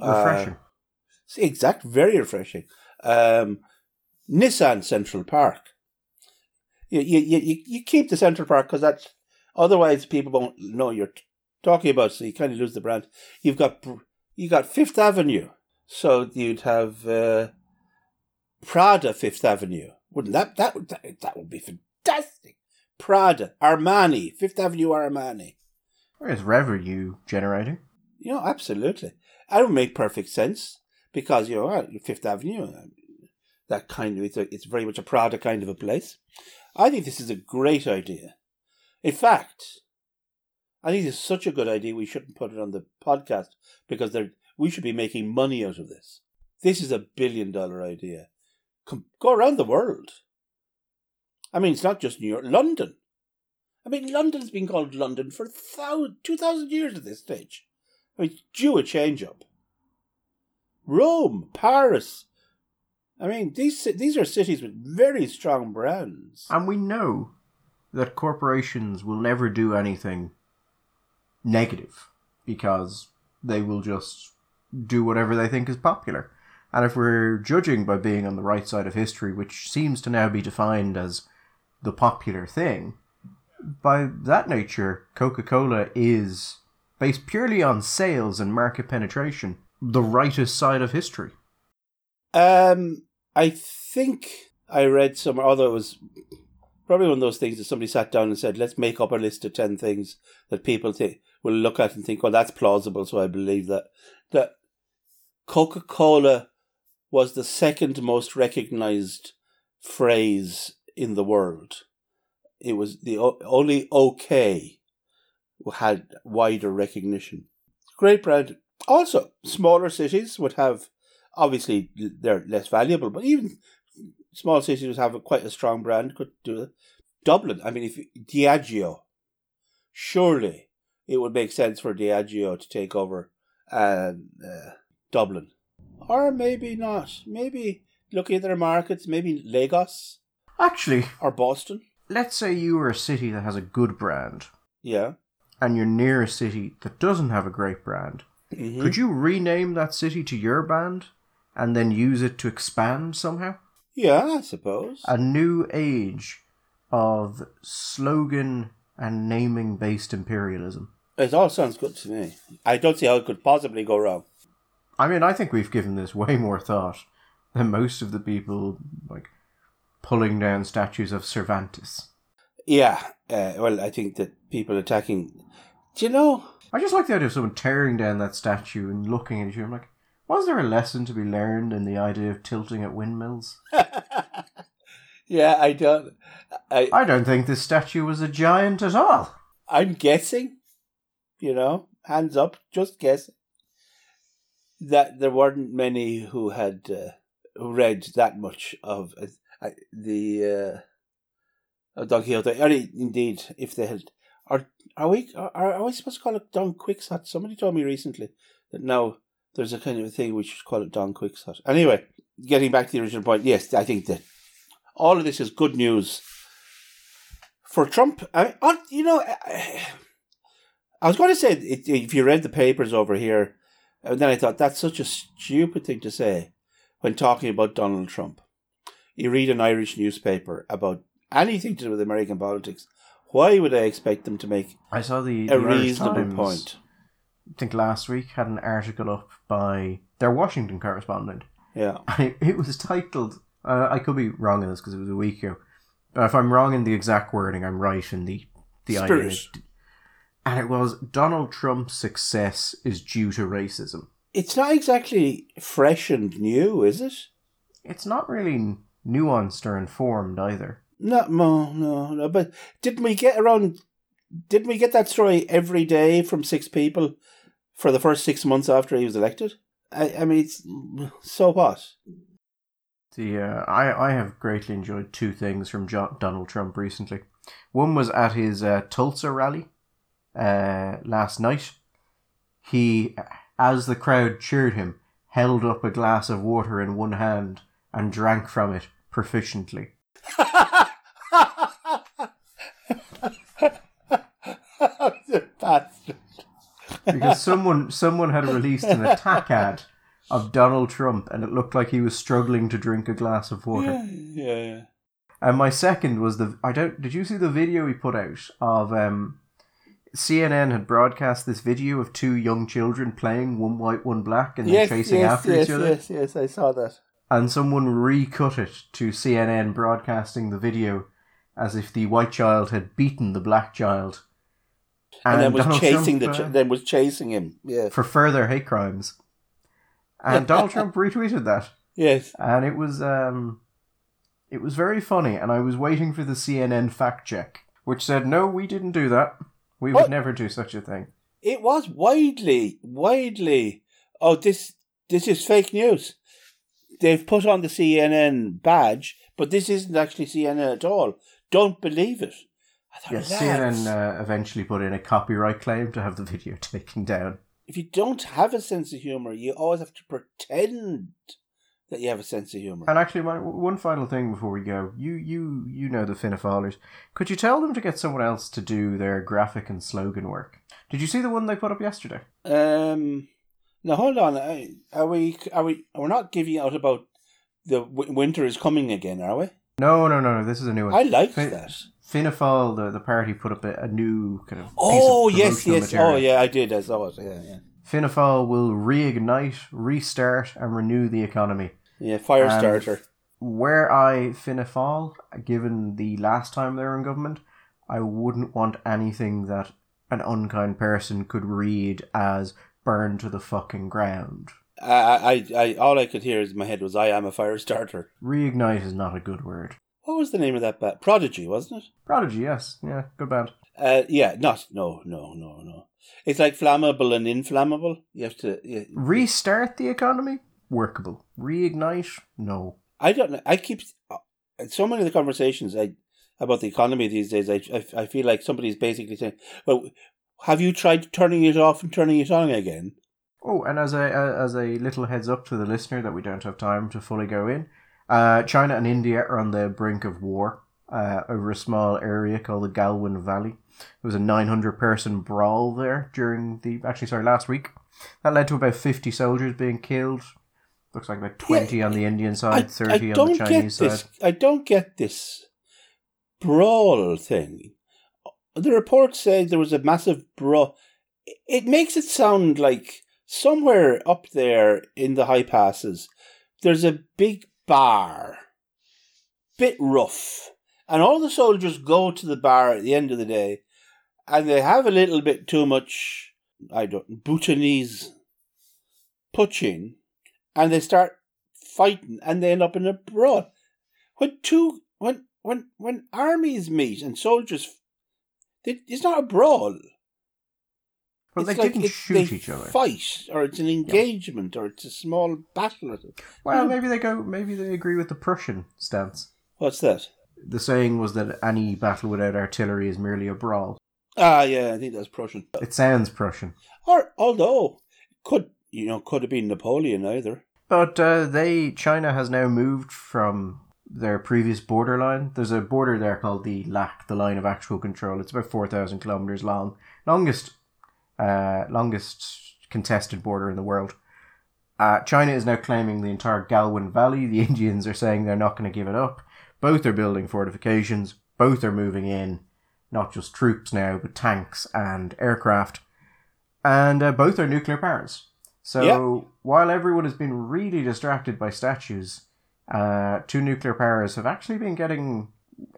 Refreshing. Very refreshing. Nissan Central Park. You keep the Central Park because that's Otherwise, people won't know you're talking about, so you kind of lose the brand. You've got Fifth Avenue, so you'd have Prada Fifth Avenue. Wouldn't that would be fantastic? Prada, Armani, Fifth Avenue Armani. Where's revenue generating? You know, absolutely. That would make perfect sense because Fifth Avenue, that kind of it's very much a Prada kind of a place. I think this is a great idea. In fact, I think it's such a good idea we shouldn't put it on the podcast because we should be making money out of this. This is a billion-dollar idea. Go around the world. I mean, it's not just New York. London. I mean, London has been called London for 2,000 years at this stage. I mean, it's due a change-up. Rome, Paris. I mean, these are cities with very strong brands. And we know that corporations will never do anything negative because they will just do whatever they think is popular. And if we're judging by being on the right side of history, which seems to now be defined as the popular thing, by that nature, Coca-Cola is, based purely on sales and market penetration, the rightest side of history. I think I read somewhere, although it was probably one of those things that somebody sat down and said, let's make up a list of 10 things that people will look at and think, oh, that's plausible, so I believe that Coca-Cola was the second most recognized phrase in the world. It was the only OK had wider recognition. Great brand. Also, smaller cities would have, obviously, they're less valuable, but even small cities would have quite a strong brand. Could do it. Dublin, I mean, if Diageo, surely it would make sense for Diageo to take over Dublin. Or maybe not. Maybe looking at their markets, maybe Lagos. Actually. Or Boston. Let's say you are a city that has a good brand. Yeah. And you're near a city that doesn't have a great brand. Mm-hmm. Could you rename that city to your brand and then use it to expand somehow? Yeah, I suppose. A new age of slogan and naming-based imperialism. It all sounds good to me. I don't see how it could possibly go wrong. I mean, I think we've given this way more thought than most of the people, like, pulling down statues of Cervantes. Yeah, well, I think that people attacking... Do you know... I just like the idea of someone tearing down that statue and looking at you. I'm like, was there a lesson to be learned in the idea of tilting at windmills? Yeah, I don't think this statue was a giant at all. I'm guessing, hands up, just guessing, that there weren't many who had read that much of the Don Quixote. Or indeed, if they had... Are we supposed to call it Don Quixote? Somebody told me recently that now there's a kind of a thing we should call it Don Quixote. Anyway, getting back to the original point, yes, I think that all of this is good news for Trump. I was going to say, if you read the papers over here, and then I thought that's such a stupid thing to say when talking about Donald Trump. You read an Irish newspaper about anything to do with American politics. Why would I expect them to make a reasonable point? I think last week had an article up by their Washington correspondent. Yeah. It was titled, I could be wrong in this because it was a week ago. If I'm wrong in the exact wording, I'm right in the idea. And it was, Donald Trump's success is due to racism. It's not exactly fresh and new, is it? It's not really nuanced or informed either. No. But didn't we get that story every day from six people for the first 6 months after he was elected? I mean, it's, so what? I have greatly enjoyed two things from Donald Trump recently. One was at his Tulsa rally last night. He, as the crowd cheered him, held up a glass of water in one hand and drank from it proficiently. Because someone had released an attack ad of Donald Trump and it looked like he was struggling to drink a glass of water. Yeah. And my second was did you see the video he put out of CNN had broadcast this video of two young children playing, one white, one black, and they're chasing after each other. Yes, I saw that. And someone recut it to CNN broadcasting the video as if the white child had beaten the black child. And then was Donald chasing Trump, then was chasing him for further hate crimes. And Donald Trump retweeted that. Yes. And it was very funny, and I was waiting for the CNN fact check, which said, no, we didn't do that. We would never do such a thing. It was widely, oh, this is fake news. They've put on the CNN badge, but this isn't actually CNN at all. Don't believe it. I thought, CNN eventually put in a copyright claim to have the video taken down. If you don't have a sense of humour, you always have to pretend that you have a sense of humour. And actually, one final thing before we go. You know the Fianna Fáilers. Could you tell them to get someone else to do their graphic and slogan work? Did you see the one they put up yesterday? Now, hold on. We're not giving out about the winter is coming again, are we? No. This is a new one. I like that. Fianna Fáil, the party, put up a new kind of piece of promotional material. Oh, yeah, I did. I saw it. Yeah. Fianna Fáil will reignite, restart, and renew the economy. Yeah, fire starter. Were I Fianna Fáil, given the last time they were in government, I wouldn't want anything that an unkind person could read as burn to the fucking ground. I all I could hear in my head was, I am a fire starter. Reignite is not a good word. What was the name of that band? Prodigy, wasn't it? Prodigy, yes. Yeah, good band. No. It's like flammable and inflammable. You have to... Restart the economy? Workable. Reignite? No. I don't know. I keep... so many of the conversations about the economy these days, I feel like somebody's basically saying, well, have you tried turning it off and turning it on again? Oh, and as a little heads up to the listener that we don't have time to fully go in, China and India are on the brink of war over a small area called the Galwan Valley. There was a 900-person brawl there last week. That led to about 50 soldiers being killed. Looks like about 20 on the Indian side, 30 on the Chinese side. I don't get this brawl thing. The report said there was a massive brawl. It makes it sound like somewhere up there in the high passes, there's a big bar, bit rough, and all the soldiers go to the bar at the end of the day, and they have a little bit too much Bhutanese putching, and they start fighting, and they end up in a brawl. When armies meet and soldiers, it's not a brawl. Well, they didn't shoot each other. They fight, or it's an engagement, or it's a small battle. Well, maybe they agree with the Prussian stance. What's that? The saying was that any battle without artillery is merely a brawl. Ah, yeah, I think that's Prussian. It sounds Prussian. Or, although, could have been Napoleon either. But China has now moved from their previous borderline. There's a border there called the LAC, the Line of Actual Control. It's about 4,000 kilometres long. Longest contested border in the world. China is now claiming the entire Galwan Valley. The Indians are saying they're not going to give it up. Both are building fortifications. Both are moving in. Not just troops now, but tanks and aircraft. And both are nuclear powers. So while everyone has been really distracted by statues, two nuclear powers have actually been getting...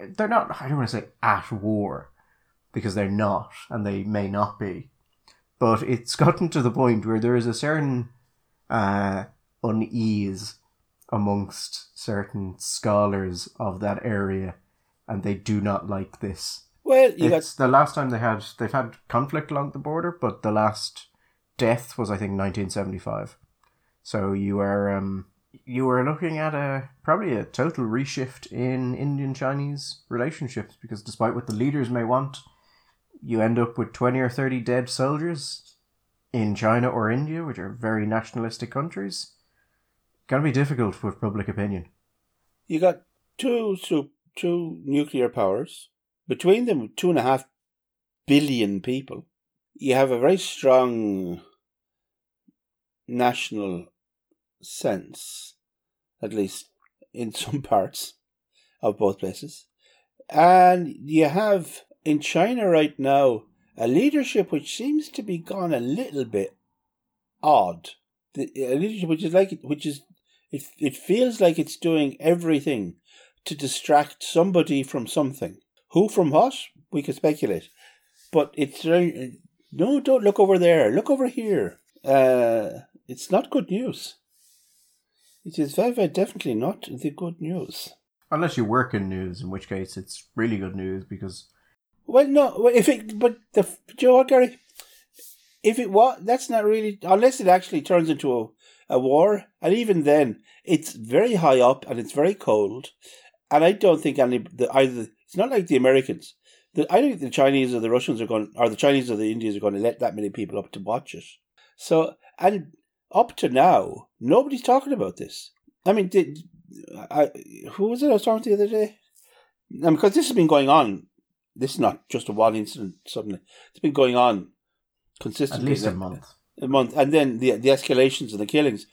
They're not, I don't want to say at war, because they're not, and they may not be. But it's gotten to the point where there is a certain unease amongst certain scholars of that area, and they do not like this. Well, the last time they've had conflict along the border, but the last death was, I think, 1975. So you are looking at probably a total reshift in Indian-Chinese relationships, because despite what the leaders may want, you end up with 20 or 30 dead soldiers in China or India, which are very nationalistic countries. Going to be difficult for public opinion. You got two nuclear powers. Between them, 2.5 billion people. You have a very strong national sense, at least in some parts of both places. And you have... in China right now, a leadership which seems to be gone a little bit odd. A leadership which is like it feels like it's doing everything to distract somebody from something. Who from what? We can speculate, but it's no. Don't look over there. Look over here. It's not good news. It is very, very definitely not the good news. Unless you work in news, in which case it's really good news because. Well, no. Do you know what, Gary? If it was, that's not really, unless it actually turns into a war, and even then, it's very high up and it's very cold, and I don't think it's not like the Americans. I don't think the Chinese or the Russians are going, or the Chinese or the Indians are going to let that many people up to watch it. So, and up to now, nobody's talking about this. I mean, who was it I was talking to the other day? Because this has been going on. This is not just a one incident suddenly. It's been going on consistently. At least a month. And then the escalations and the killings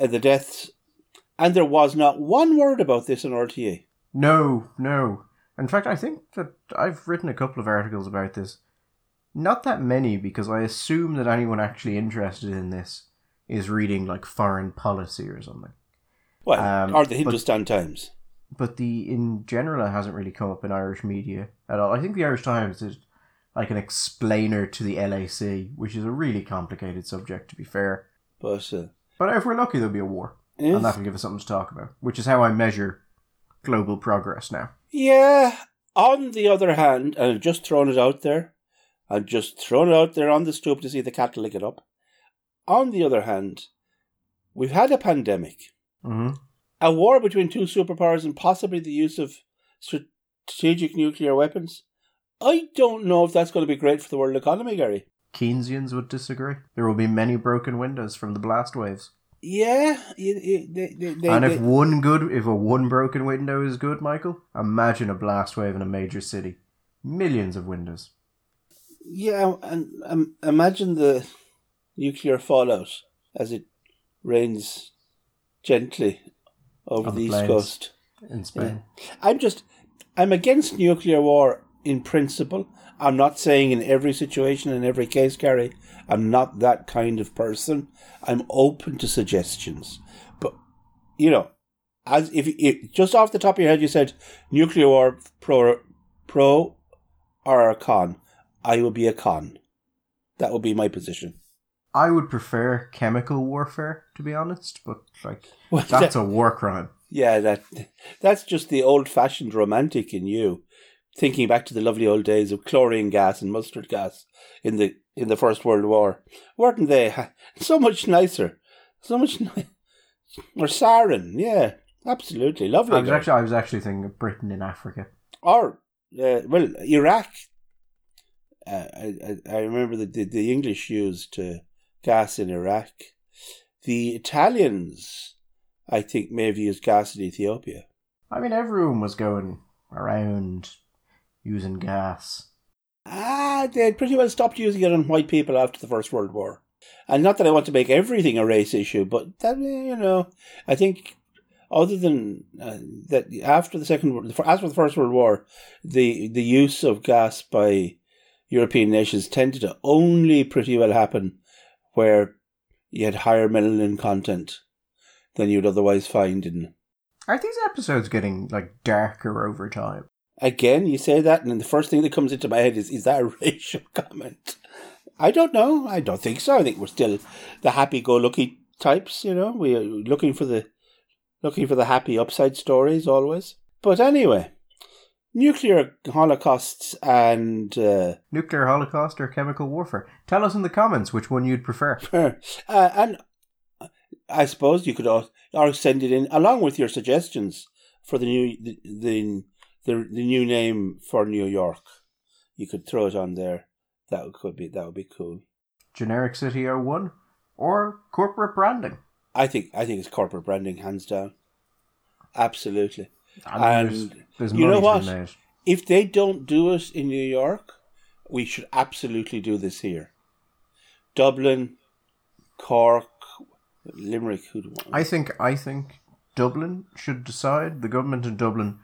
and the deaths. And there was not one word about this in RTA. No. In fact, I think that I've written a couple of articles about this. Not that many, because I assume that anyone actually interested in this is reading, like, Foreign Policy or something. Well, or the Hindustan Times. But in general, it hasn't really come up in Irish media at all. I think the Irish Times did, like, an explainer to the LAC, which is a really complicated subject, to be fair. But if we're lucky, there'll be a war. And that'll give us something to talk about, which is how I measure global progress now. Yeah. On the other hand, and I've just thrown it out there, on the stoop to see the cat lick it up. On the other hand, we've had a pandemic. Mm-hmm. A war between two superpowers and possibly the use of strategic nuclear weapons. I don't know if that's going to be great for the world economy, Gary. Keynesians would disagree. There will be many broken windows from the blast waves. Yeah. If a broken window is good, Michael, imagine a blast wave in a major city. Millions of windows. Yeah, and imagine the nuclear fallout as it rains gently over the East Coast. In Spain. Yeah. I'm against nuclear war in principle. I'm not saying in every situation, in every case, Gary. I'm not that kind of person. I'm open to suggestions. But, you know, as if it, just off the top of your head you said nuclear war pro or a con, I would be a con. That would be my position. I would prefer chemical warfare, to be honest, but that's a war crime. Yeah, that's just the old-fashioned romantic in you, thinking back to the lovely old days of chlorine gas and mustard gas in the First World War. Weren't they so much nicer? Or sarin, yeah, absolutely lovely. I was actually thinking of Britain in Africa, or Iraq. I remember that the English used gas in Iraq. The Italians, I think, may have used gas in Ethiopia. I mean, everyone was going around using gas. They pretty well stopped using it on white people after the First World War. And not that I want to make everything a race issue, but that, you know, I think other than that, after the First World War, the use of gas by European nations tended to only pretty well happen where you had higher melanin content than you'd otherwise find in. Are these episodes getting, darker over time? Again, you say that, and the first thing that comes into my head is that a racial comment? I don't know. I don't think so. I think we're still the happy-go-lucky types, you know. We're looking for the happy upside stories always. But anyway, nuclear holocausts and... nuclear holocaust or chemical warfare. Tell us in the comments which one you'd prefer. And I suppose you could or send it in along with your suggestions for the new name for New York. You could throw it on there. That would be cool. Generic City 01 or corporate branding. I think it's corporate branding, hands down. Absolutely. I mean, and there's you know what? Made. If they don't do it in New York, we should absolutely do this here. Dublin, Cork, Limerick. I think Dublin should decide. The government in Dublin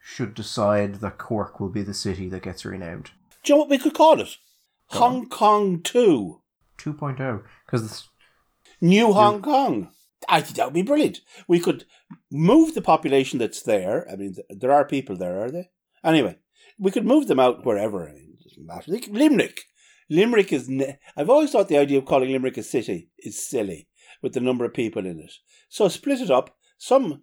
should decide that Cork will be the city that gets renamed. Do you know what we could call it? Hong Kong 2. 2.0. Because New Hong Kong. I think that would be brilliant. We could move the population that's there. I mean, there are people there, are there? Anyway, we could move them out wherever. I mean, it doesn't matter. Limerick. Limerick is... I've always thought the idea of calling Limerick a city is silly with the number of people in it. So split it up. Some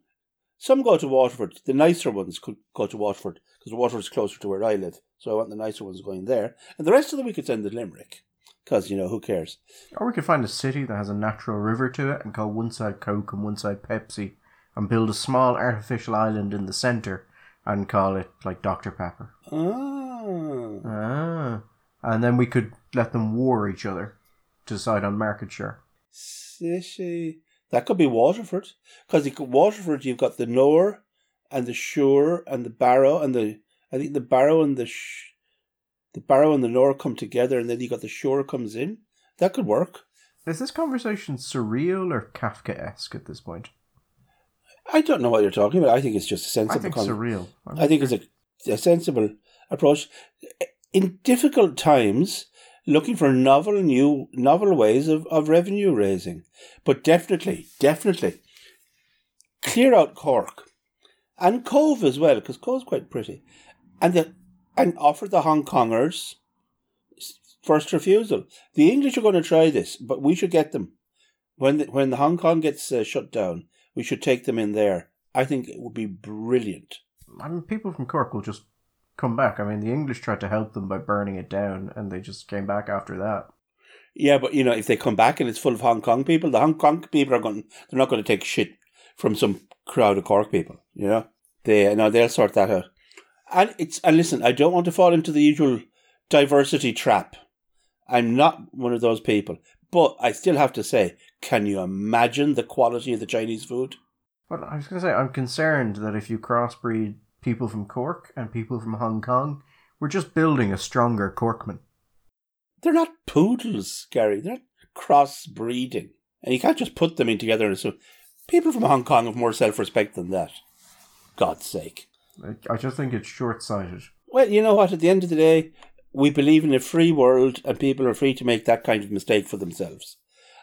go to Waterford. The nicer ones could go to Waterford because Waterford's closer to where I live. So I want the nicer ones going there. And the rest of them we could send to Limerick. Because, you know, who cares? Or we could find a city that has a natural river to it and call one side Coke and one side Pepsi and build a small artificial island in the centre and call it, like, Dr. Pepper. Oh. Ah. And then we could let them war each other to decide on market share. City. That could be Waterford. Because Waterford, you've got the Nore and the Shore and the Barrow and the... I think the Barrow and the Barrow and the Nore come together, and then you got the Shore comes in. That could work. Is this conversation surreal or Kafka-esque at this point? I don't know what you're talking about. I think it's just a sensible... I think surreal. I think it's a sensible approach. In difficult times, looking for novel ways of revenue raising. But definitely, clear out Cork. And Cove as well, because Cove's quite pretty. And offer the Hong Kongers first refusal. The English are going to try this, but we should get them. When the Hong Kong gets shut down, we should take them in there. I think it would be brilliant. I mean, people from Cork will just come back. I mean, the English tried to help them by burning it down, and they just came back after that. Yeah, but, you know, if they come back and it's full of Hong Kong people, the Hong Kong people they're not going to take shit from some crowd of Cork people, you know? They'll sort that out. And listen, I don't want to fall into the usual diversity trap. I'm not one of those people. But I still have to say, can you imagine the quality of the Chinese food? Well, I was going to say, I'm concerned that if you crossbreed people from Cork and people from Hong Kong, we're just building a stronger Corkman. They're not poodles, Gary. They're not crossbreeding. And you can't just put them in together and assume... People from Hong Kong have more self-respect than that. God's sake. I just think it's short-sighted. Well, you know what? At the end of the day, we believe in a free world and people are free to make that kind of mistake for themselves.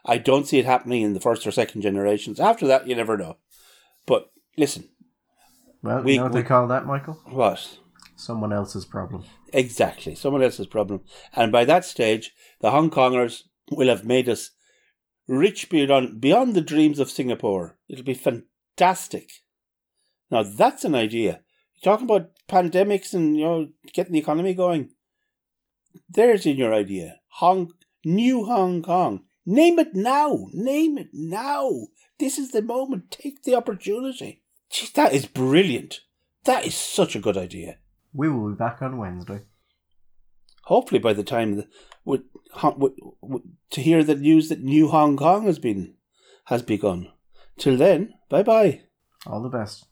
I don't see it happening in the first or second generations. After that, you never know. But, listen. Well, you know what they call that, Michael? What? Someone else's problem. Exactly. Someone else's problem. And by that stage, the Hong Kongers will have made us rich beyond the dreams of Singapore. It'll be fantastic. Now, that's an idea. You're talking about pandemics and, you know, getting the economy going. There's in your idea. New Hong Kong. Name it now. This is the moment. Take the opportunity. Gee, that is brilliant. That is such a good idea. We will be back on Wednesday. Hopefully by the time... to hear the news that New Hong Kong has begun. Till then, bye bye. All the best.